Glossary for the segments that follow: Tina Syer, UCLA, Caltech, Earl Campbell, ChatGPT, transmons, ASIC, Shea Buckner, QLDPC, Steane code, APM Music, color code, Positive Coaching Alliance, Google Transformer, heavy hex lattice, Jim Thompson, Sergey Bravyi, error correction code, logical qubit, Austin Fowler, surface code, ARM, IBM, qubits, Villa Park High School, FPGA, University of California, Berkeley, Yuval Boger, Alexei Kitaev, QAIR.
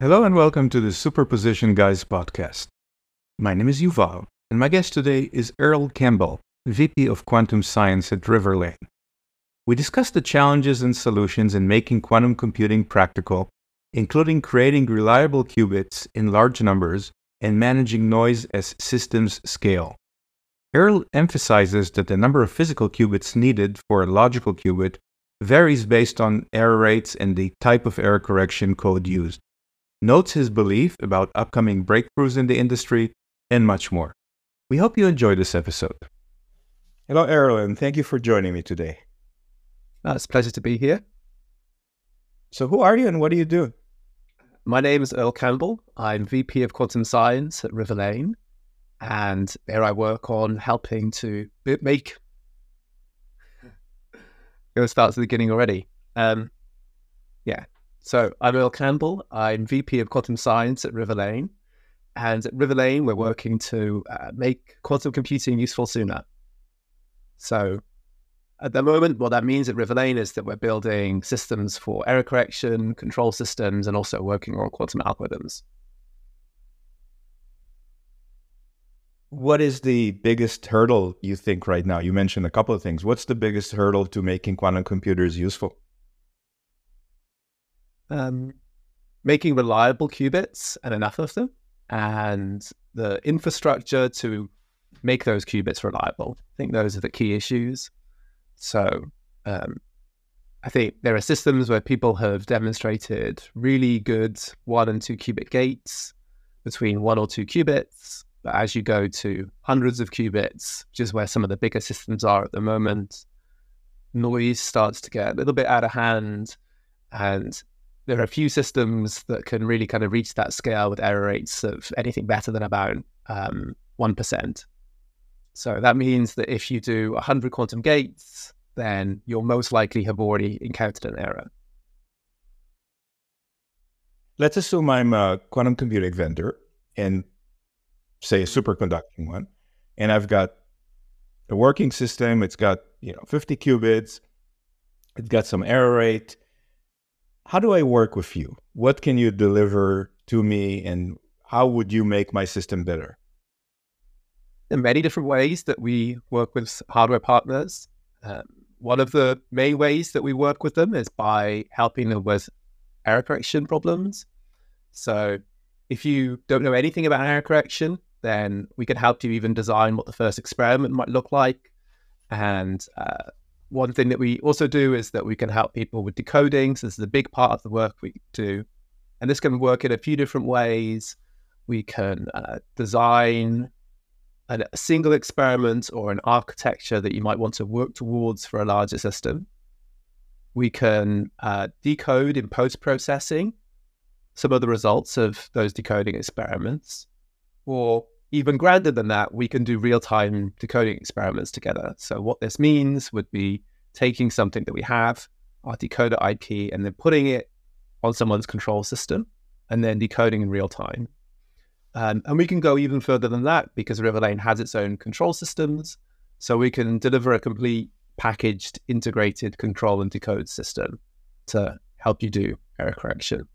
Hello and welcome to the Superposition Guys podcast. My name is Yuval, and my guest today is Earl Campbell, VP of Quantum Science at Riverlane. We discuss the challenges and solutions in making quantum computing practical, including creating reliable qubits in large numbers and managing noise as systems scale. Earl emphasizes that the number of physical qubits needed for a logical qubit varies based on error rates and the type of error correction code used. Notes his belief about upcoming breakthroughs in the industry, and much more. We hope you enjoy this episode. Hello, Earl, and thank you for joining me today. It's a pleasure to be here. So who are you and what do you do? My name is Earl Campbell. I'm VP of Quantum Science at Riverlane, and there I work on helping to make... It starts at the beginning already. So I'm Earl Campbell, I'm VP of Quantum Science at Riverlane, and at Riverlane we're working to make quantum computing useful sooner. So at the moment what that means at Riverlane is that we're building systems for error correction, control systems, and also working on quantum algorithms. What is the biggest hurdle you think right now? You mentioned a couple of things. What's the biggest hurdle to making quantum computers useful? Making reliable qubits and enough of them, and the infrastructure to make those qubits reliable. I think those are the key issues. So I think there are systems where people have demonstrated really good 1 and 2 qubit gates between 1 or 2 qubits. But as you go to hundreds of qubits, which is where some of the bigger systems are at the moment, noise starts to get a little bit out of hand, and there are a few systems that can really kind of reach that scale with error rates of anything better than about 1%. So that means that if you do 100 quantum gates, then you'll most likely have already encountered an error. Let's assume I'm a quantum computing vendor and say a superconducting one, and I've got a working system. It's got 50 qubits. It's got some error rate. How do I work with you? What can you deliver to me, and how would you make my system better? There are many different ways that we work with hardware partners. One of the main ways that we work with them is by helping them with error correction problems. So if you don't know anything about error correction, then we can help you even design what the first experiment might look like. And one thing that we also do is that we can help people with decoding. So this is a big part of the work we do. And this can work in a few different ways. We can design a single experiment or an architecture that you might want to work towards for a larger system. We can decode in post-processing some of the results of those decoding experiments. Or even grander than that, we can do real-time decoding experiments together. So what this means would be taking something that we have, our decoder IP, and then putting it on someone's control system and then decoding in real time. And we can go even further than that because Riverlane has its own control systems. So we can deliver a complete packaged, integrated control and decode system to help you do error correction.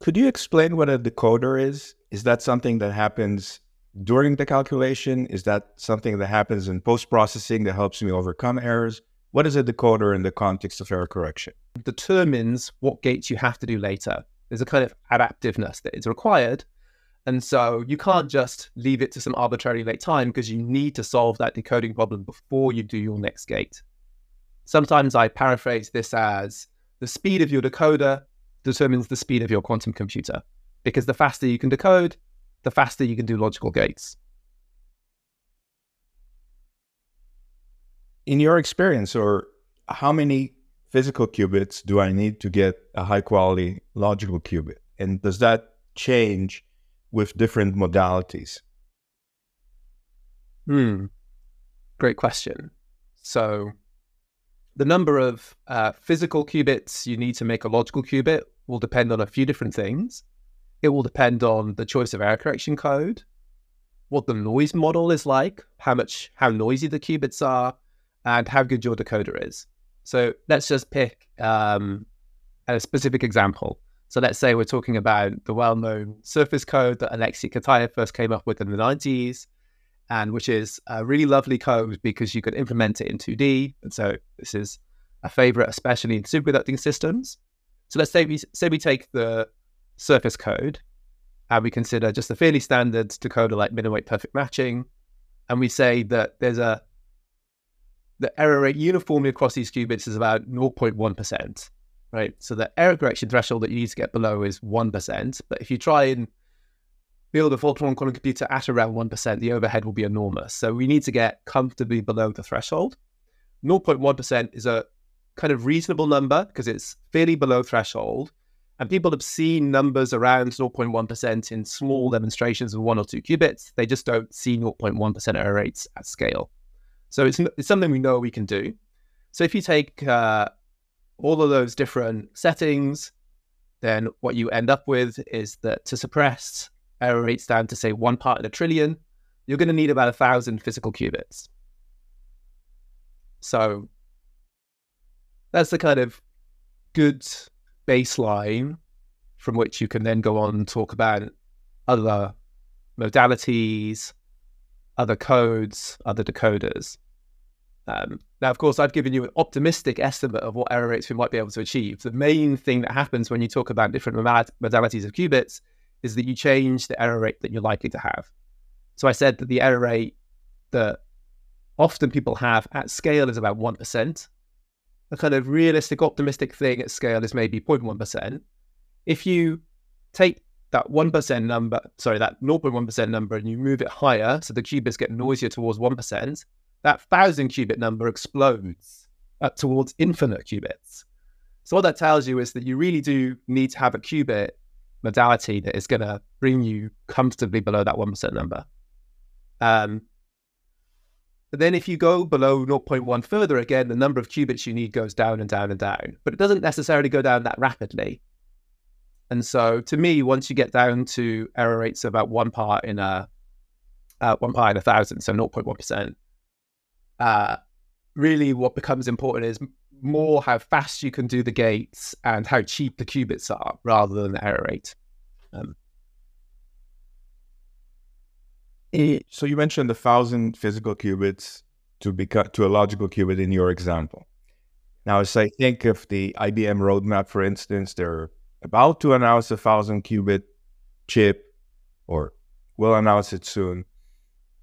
Could you explain what a decoder is? Is that something that happens during the calculation? Is that something that happens in post-processing that helps me overcome errors? What is a decoder in the context of error correction? It determines what gates you have to do later. There's a kind of adaptiveness that is required. And so you can't just leave it to some arbitrarily late time because you need to solve that decoding problem before you do your next gate. Sometimes I paraphrase this as the speed of your decoder determines the speed of your quantum computer, because the faster you can decode, the faster you can do logical gates. In your experience, or how many physical qubits do I need to get a high quality logical qubit? And does that change with different modalities? Great question. So the number of physical qubits you need to make a logical qubit will depend on a few different things. It will depend on the choice of error correction code, what the noise model is like, how noisy the qubits are, and how good your decoder is. So let's just pick a specific example. So let's say we're talking about the well-known surface code that Alexei Kitaev first came up with in the 90s, and which is a really lovely code because you could implement it in 2D. And so this is a favorite, especially in superconducting systems. So let's say we take the surface code and we consider just a fairly standard decoder like minimum weight perfect matching. And we say that there's the error rate uniformly across these qubits is about 0.1%, right? So the error correction threshold that you need to get below is 1%. But if you try and build a fault-tolerant quantum computer at around 1%, the overhead will be enormous. So we need to get comfortably below the threshold. 0.1% is a kind of reasonable number because it's fairly below threshold. And people have seen numbers around 0.1% in small demonstrations of 1 or 2 qubits. They just don't see 0.1% error rates at scale. So it's something we know we can do. So if you take all of those different settings, then what you end up with is that to suppress error rates down to, say, 1 part in a trillion, you're going to need about 1,000 physical qubits. So that's the kind of good baseline from which you can then go on and talk about other modalities, other codes, other decoders. Now, of course, I've given you an optimistic estimate of what error rates we might be able to achieve. The main thing that happens when you talk about different modalities of qubits is that you change the error rate that you're likely to have. So I said that the error rate that often people have at scale is about 1%. A kind of realistic, optimistic thing at scale is maybe 0.1%. If you take that 1% number, sorry, that 0.1% number, and you move it higher, so the qubits get noisier towards 1%, that 1,000 qubit number explodes up towards infinite qubits. So what that tells you is that you really do need to have a qubit modality that is going to bring you comfortably below that 1% number. But then if you go below 0.1 further again, the number of qubits you need goes down and down and down, but it doesn't necessarily go down that rapidly. And so to me, once you get down to error rates of about 1 part in a thousand, so 0.1%, really what becomes important is more how fast you can do the gates and how cheap the qubits are rather than the error rate. So you mentioned 1,000 physical qubits to a logical qubit in your example. Now, as I think of the IBM roadmap, for instance, they're about to announce a 1,000-qubit chip, or will announce it soon.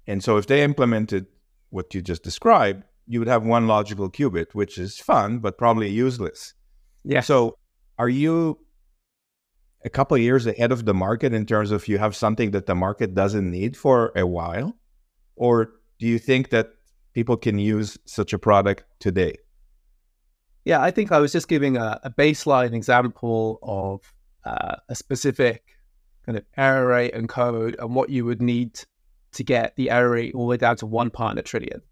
And so if they implemented what you just described, you would have 1 logical qubit, which is fun, but probably useless. Yeah. So are you a couple of years ahead of the market in terms of you have something that the market doesn't need for a while? Or do you think that people can use such a product today? Yeah, I think I was just giving a baseline example of a specific kind of error rate and code and what you would need to get the error rate all the way down to 1 part in a trillion.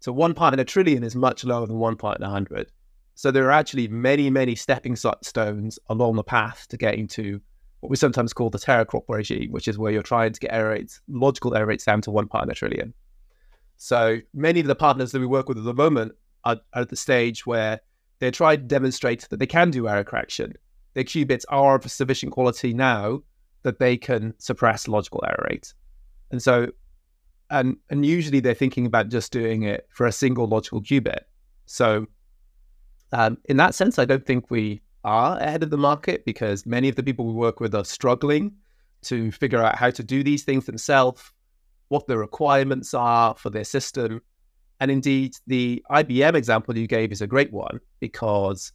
So 1 part in a trillion is much lower than 1 part in 100. So there are actually many, many stepping stones along the path to getting to what we sometimes call the teraflop regime, which is where you're trying to get error rates, logical error rates down to 1 part in a trillion. So many of the partners that we work with at the moment are at the stage where they're trying to demonstrate that they can do error correction. Their qubits are of sufficient quality now that they can suppress logical error rates. And so And usually they're thinking about just doing it for a single logical qubit. So in that sense, I don't think we are ahead of the market because many of the people we work with are struggling to figure out how to do these things themselves, what the requirements are for their system. And indeed, the IBM example you gave is a great one because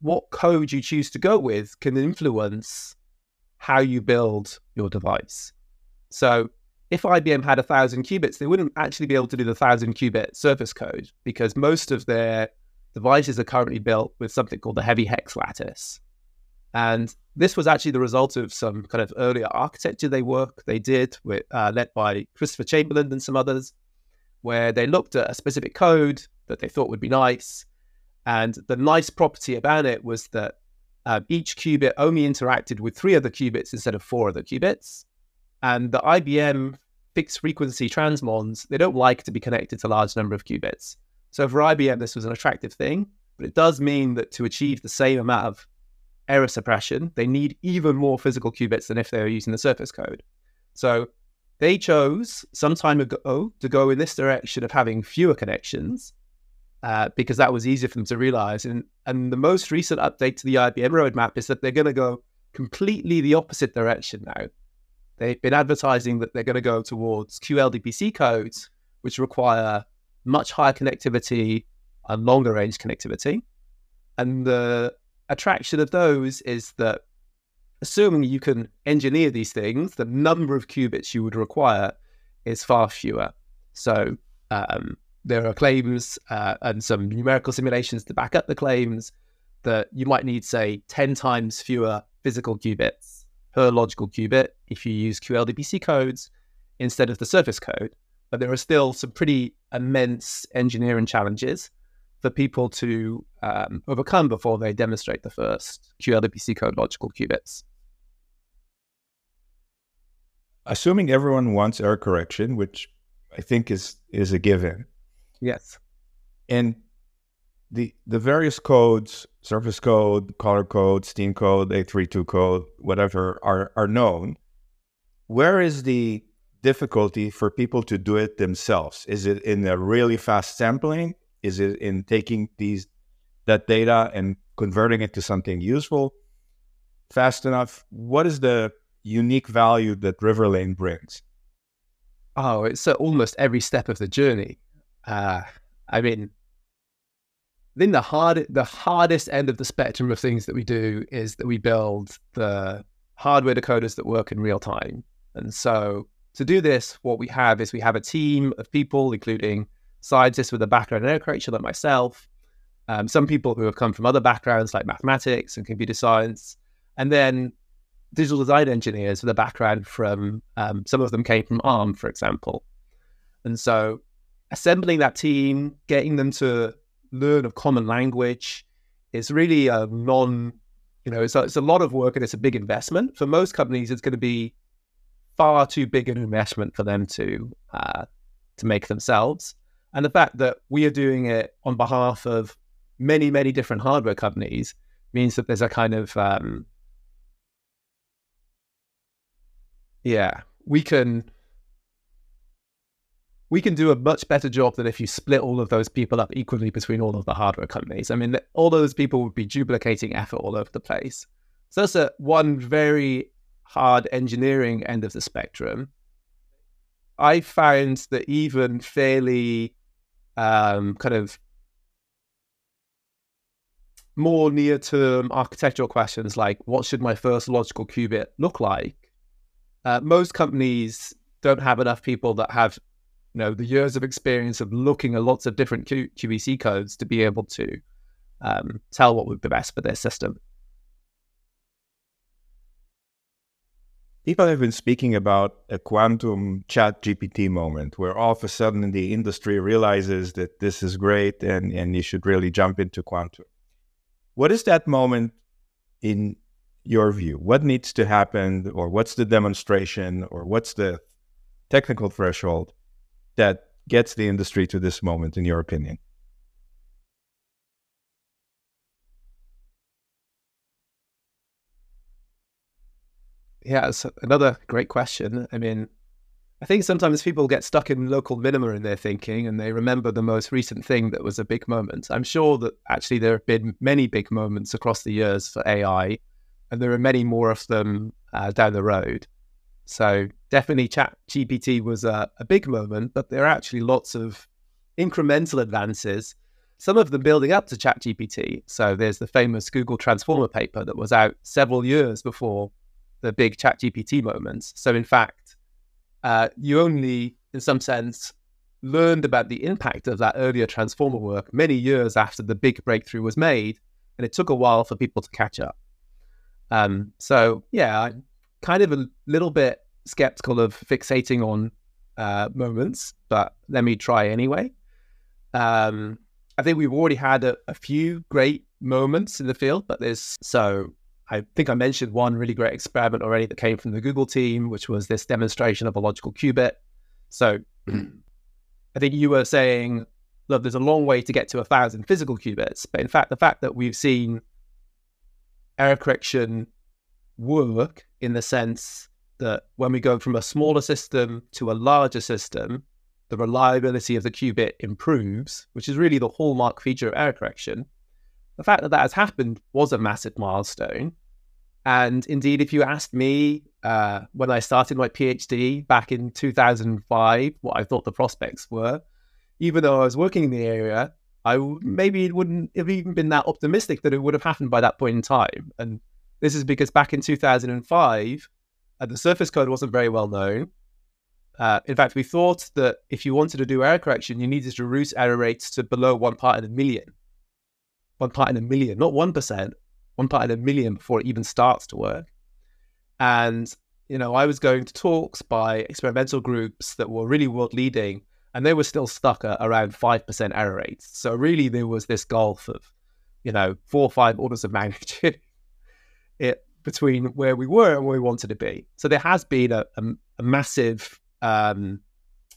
what code you choose to go with can influence how you build your device. So if IBM had 1,000 qubits, they wouldn't actually be able to do the 1,000-qubit surface code because most of their devices are currently built with something called the heavy hex lattice. And this was actually the result of some kind of earlier architecture they did, with, led by Christopher Chamberland and some others, where they looked at a specific code that they thought would be nice. And the nice property about it was that each qubit only interacted with 3 other qubits instead of 4 other qubits. And the IBM fixed frequency transmons, they don't like to be connected to a large number of qubits. So for IBM, this was an attractive thing, but it does mean that to achieve the same amount of error suppression, they need even more physical qubits than if they were using the surface code. So they chose some time ago to go in this direction of having fewer connections because that was easier for them to realize. And the most recent update to the IBM roadmap is that they're going to go completely the opposite direction now. They've been advertising that they're going to go towards QLDPC codes, which require much higher connectivity and longer range connectivity. And the attraction of those is that, assuming you can engineer these things, the number of qubits you would require is far fewer. So there are claims and some numerical simulations to back up the claims that you might need, say, 10 times fewer physical qubits per logical qubit if you use QLDPC codes instead of the surface code. But there are still some pretty immense engineering challenges for people to overcome before they demonstrate the first QLDPC code logical qubits. Assuming everyone wants error correction, which I think is a given. Yes. And the various codes, surface code, color code, Steane code, A32 code, whatever, are known. Where is the difficulty for people to do it themselves? Is it in a really fast sampling? Is it in taking that data and converting it to something useful fast enough? What is the unique value that Riverlane brings? Oh, it's almost every step of the journey. I mean, then the hardest end of the spectrum of things that we do is that we build the hardware decoders that work in real time. And so to do this, what we have is we have a team of people, including scientists with a background in error correction like myself, some people who have come from other backgrounds like mathematics and computer science, and then digital design engineers with a background from, some of them came from ARM, for example. And so assembling that team, getting them to learn a common language is really a it's a lot of work and it's a big investment. For most companies, it's going to be far too big an investment for them to make themselves. And the fact that we are doing it on behalf of many, many different hardware companies means that there's a kind of, we can do a much better job than if you split all of those people up equally between all of the hardware companies. I mean, all those people would be duplicating effort all over the place. So that's one very hard engineering end of the spectrum. I found that even fairly kind of more near-term architectural questions like, what should my first logical qubit look like? Most companies don't have enough people that have the years of experience of looking at lots of different QBC codes to be able to tell what would be best for their system. People have been speaking about a quantum ChatGPT moment where all of a sudden the industry realizes that this is great and you should really jump into quantum. What is that moment in your view? What needs to happen, or what's the demonstration, or what's the technical threshold that gets the industry to this moment, in your opinion? Yeah, it's another great question. I mean, I think sometimes people get stuck in local minima in their thinking and they remember the most recent thing that was a big moment. I'm sure that actually there have been many big moments across the years for AI, and there are many more of them down the road. So definitely ChatGPT was a big moment, but there are actually lots of incremental advances, some of them building up to ChatGPT. So there's the famous Google Transformer paper that was out several years before the big ChatGPT moments. So in fact, you only, in some sense, learned about the impact of that earlier transformer work many years after the big breakthrough was made, and it took a while for people to catch up. So yeah, I'm kind of a little bit skeptical of fixating on moments, but let me try anyway. I think we've already had a few great moments in the field, but I think I mentioned one really great experiment already that came from the Google team, which was this demonstration of a logical qubit. So I think you were saying look, there's a long way to get to 1,000 physical qubits. But in fact, the fact that we've seen error correction work in the sense that when we go from a smaller system to a larger system, the reliability of the qubit improves, which is really the hallmark feature of error correction. The fact that that has happened was a massive milestone. And indeed, if you asked me when I started my PhD back in 2005, what I thought the prospects were, even though I was working in the area, maybe it wouldn't have even been that optimistic that it would have happened by that point in time. And this is because back in 2005, the surface code wasn't very well known. In fact, we thought that if you wanted to do error correction, you needed to reduce error rates to below 1 part in a million. 1 part in a million, not 1%. 1 part in a million before it even starts to work. And, you know, I was going to talks by experimental groups that were really world leading, and they were still stuck at around 5% error rates. So really there was this gulf of, you know, 4 or 5 orders of magnitude between where we were and where we wanted to be. So there has been a massive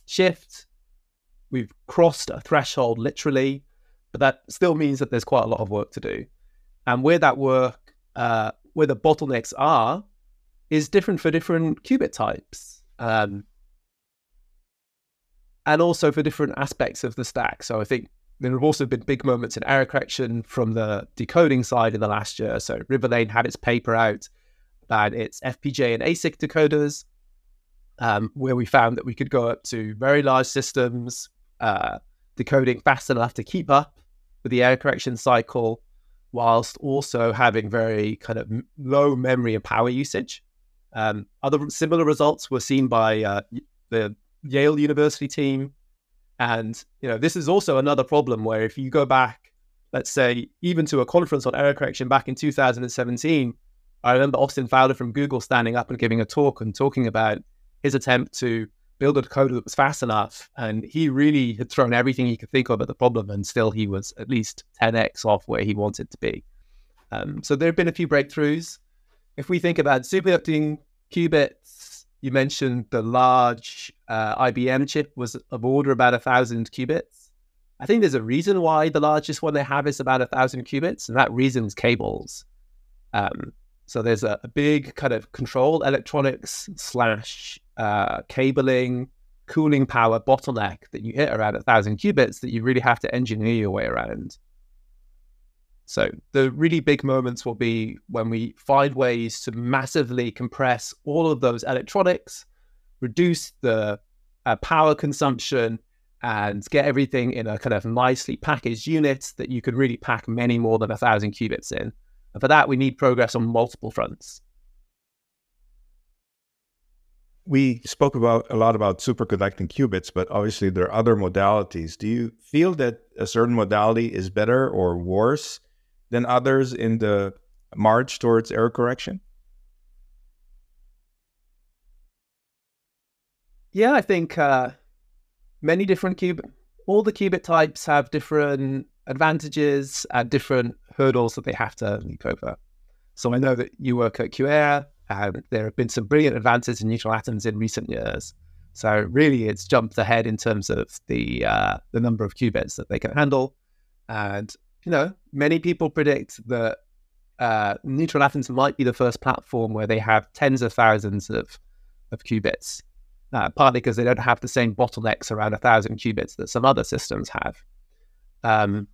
shift. We've crossed a threshold literally, but that still means that there's quite a lot of work to do. And where that work, where the bottlenecks are, is different for different qubit types, and also for different aspects of the stack. So I think there have also been big moments in error correction from the decoding side in the last year. So Riverlane had its paper out about its FPGA and ASIC decoders, where we found that we could go up to very large systems, decoding fast enough to keep up with the error correction cycle, whilst also having very kind of low memory and power usage. Other similar results were seen by the Yale University team. And, you know, this is also another problem where if you go back, let's say, even to a conference on error correction back in 2017, I remember Austin Fowler from Google standing up and giving a talk and talking about his attempt to build a decoder that was fast enough. And he really had thrown everything he could think of at the problem, and still he was at least 10x off where he wanted to be. So there have been a few breakthroughs. If we think about superconducting qubits, you mentioned the large IBM chip was of order about 1,000 qubits. I think there's a reason why the largest one they have is about 1,000 qubits, and that reason is cables. So there's a big kind of control electronics / cabling, cooling power bottleneck that you hit around 1,000 qubits that you really have to engineer your way around. So the really big moments will be when we find ways to massively compress all of those electronics, reduce the power consumption, and get everything in a kind of nicely packaged unit that you could really pack many more than 1,000 qubits in. And for that, we need progress on multiple fronts. We spoke about a lot about superconducting qubits, but obviously there are other modalities. Do you feel that a certain modality is better or worse than others in the march towards error correction? Yeah, I think many different all the qubit types have different advantages and different hurdles that they have to leap over. So I know that you work at QAIR, and there have been some brilliant advances in neutral atoms in recent years. So really, it's jumped ahead in terms of the number of qubits that they can handle. And, you know, many people predict that neutral atoms might be the first platform where they have tens of thousands of qubits, partly because they don't have the same bottlenecks around 1,000 qubits that some other systems have.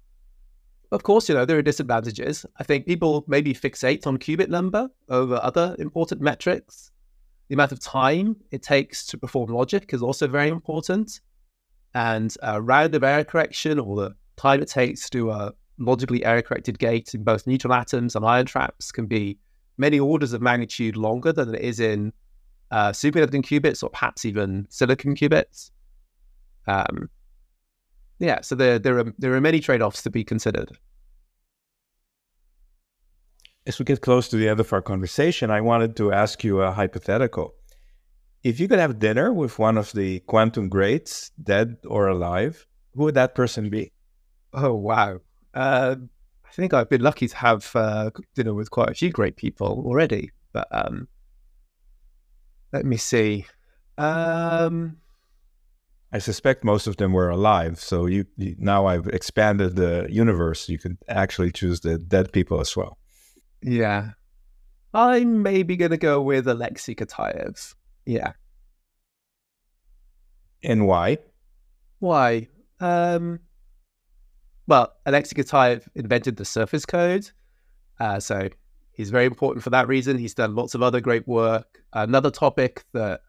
Of course, you know, there are disadvantages. I think people maybe fixate on qubit number over other important metrics. The amount of time it takes to perform logic is also very important. And a round of error correction, or the time it takes to do a logically error-corrected gate in both neutral atoms and ion traps, can be many orders of magnitude longer than it is in superconducting qubits, or perhaps even silicon qubits. Yeah, so there are many trade-offs to be considered. As we get close to the end of our conversation, I wanted to ask you a hypothetical. If you could have dinner with one of the quantum greats, dead or alive, who would that person be? Oh, wow. I think I've been lucky to have dinner with quite a few great people already, but let me see. I suspect most of them were alive. So now I've expanded the universe. You could actually choose the dead people as well. Yeah. I'm maybe going to go with Alexei Kitaev. Yeah. And why? Why? Well, Alexei Kitaev invented the surface code. So he's very important for that reason. He's done lots of other great work. Another topic that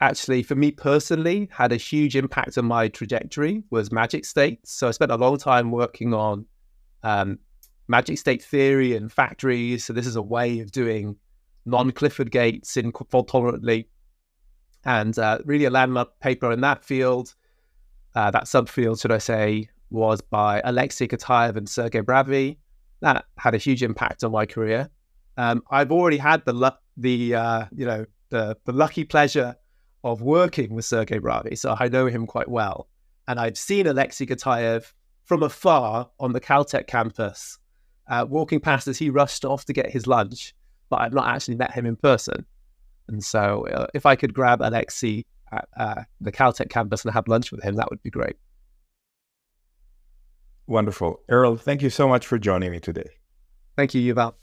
actually, for me personally, had a huge impact on my trajectory was magic states. So I spent a long time working on magic state theory and factories. So this is a way of doing non-Clifford gates in fault tolerantly, and really a landmark paper in that field, that subfield, should I say, was by Alexei Kitaev and Sergey Bravyi. That had a huge impact on my career. I've already had the lucky pleasure of working with Sergey Bravyi, so I know him quite well, and I've seen Alexei Kitaev from afar on the Caltech campus, walking past as he rushed off to get his lunch, but I've not actually met him in person. And so if I could grab Alexei at the Caltech campus and have lunch with him, that would be great. Wonderful. Earl, thank you so much for joining me today. Thank you, Yuval.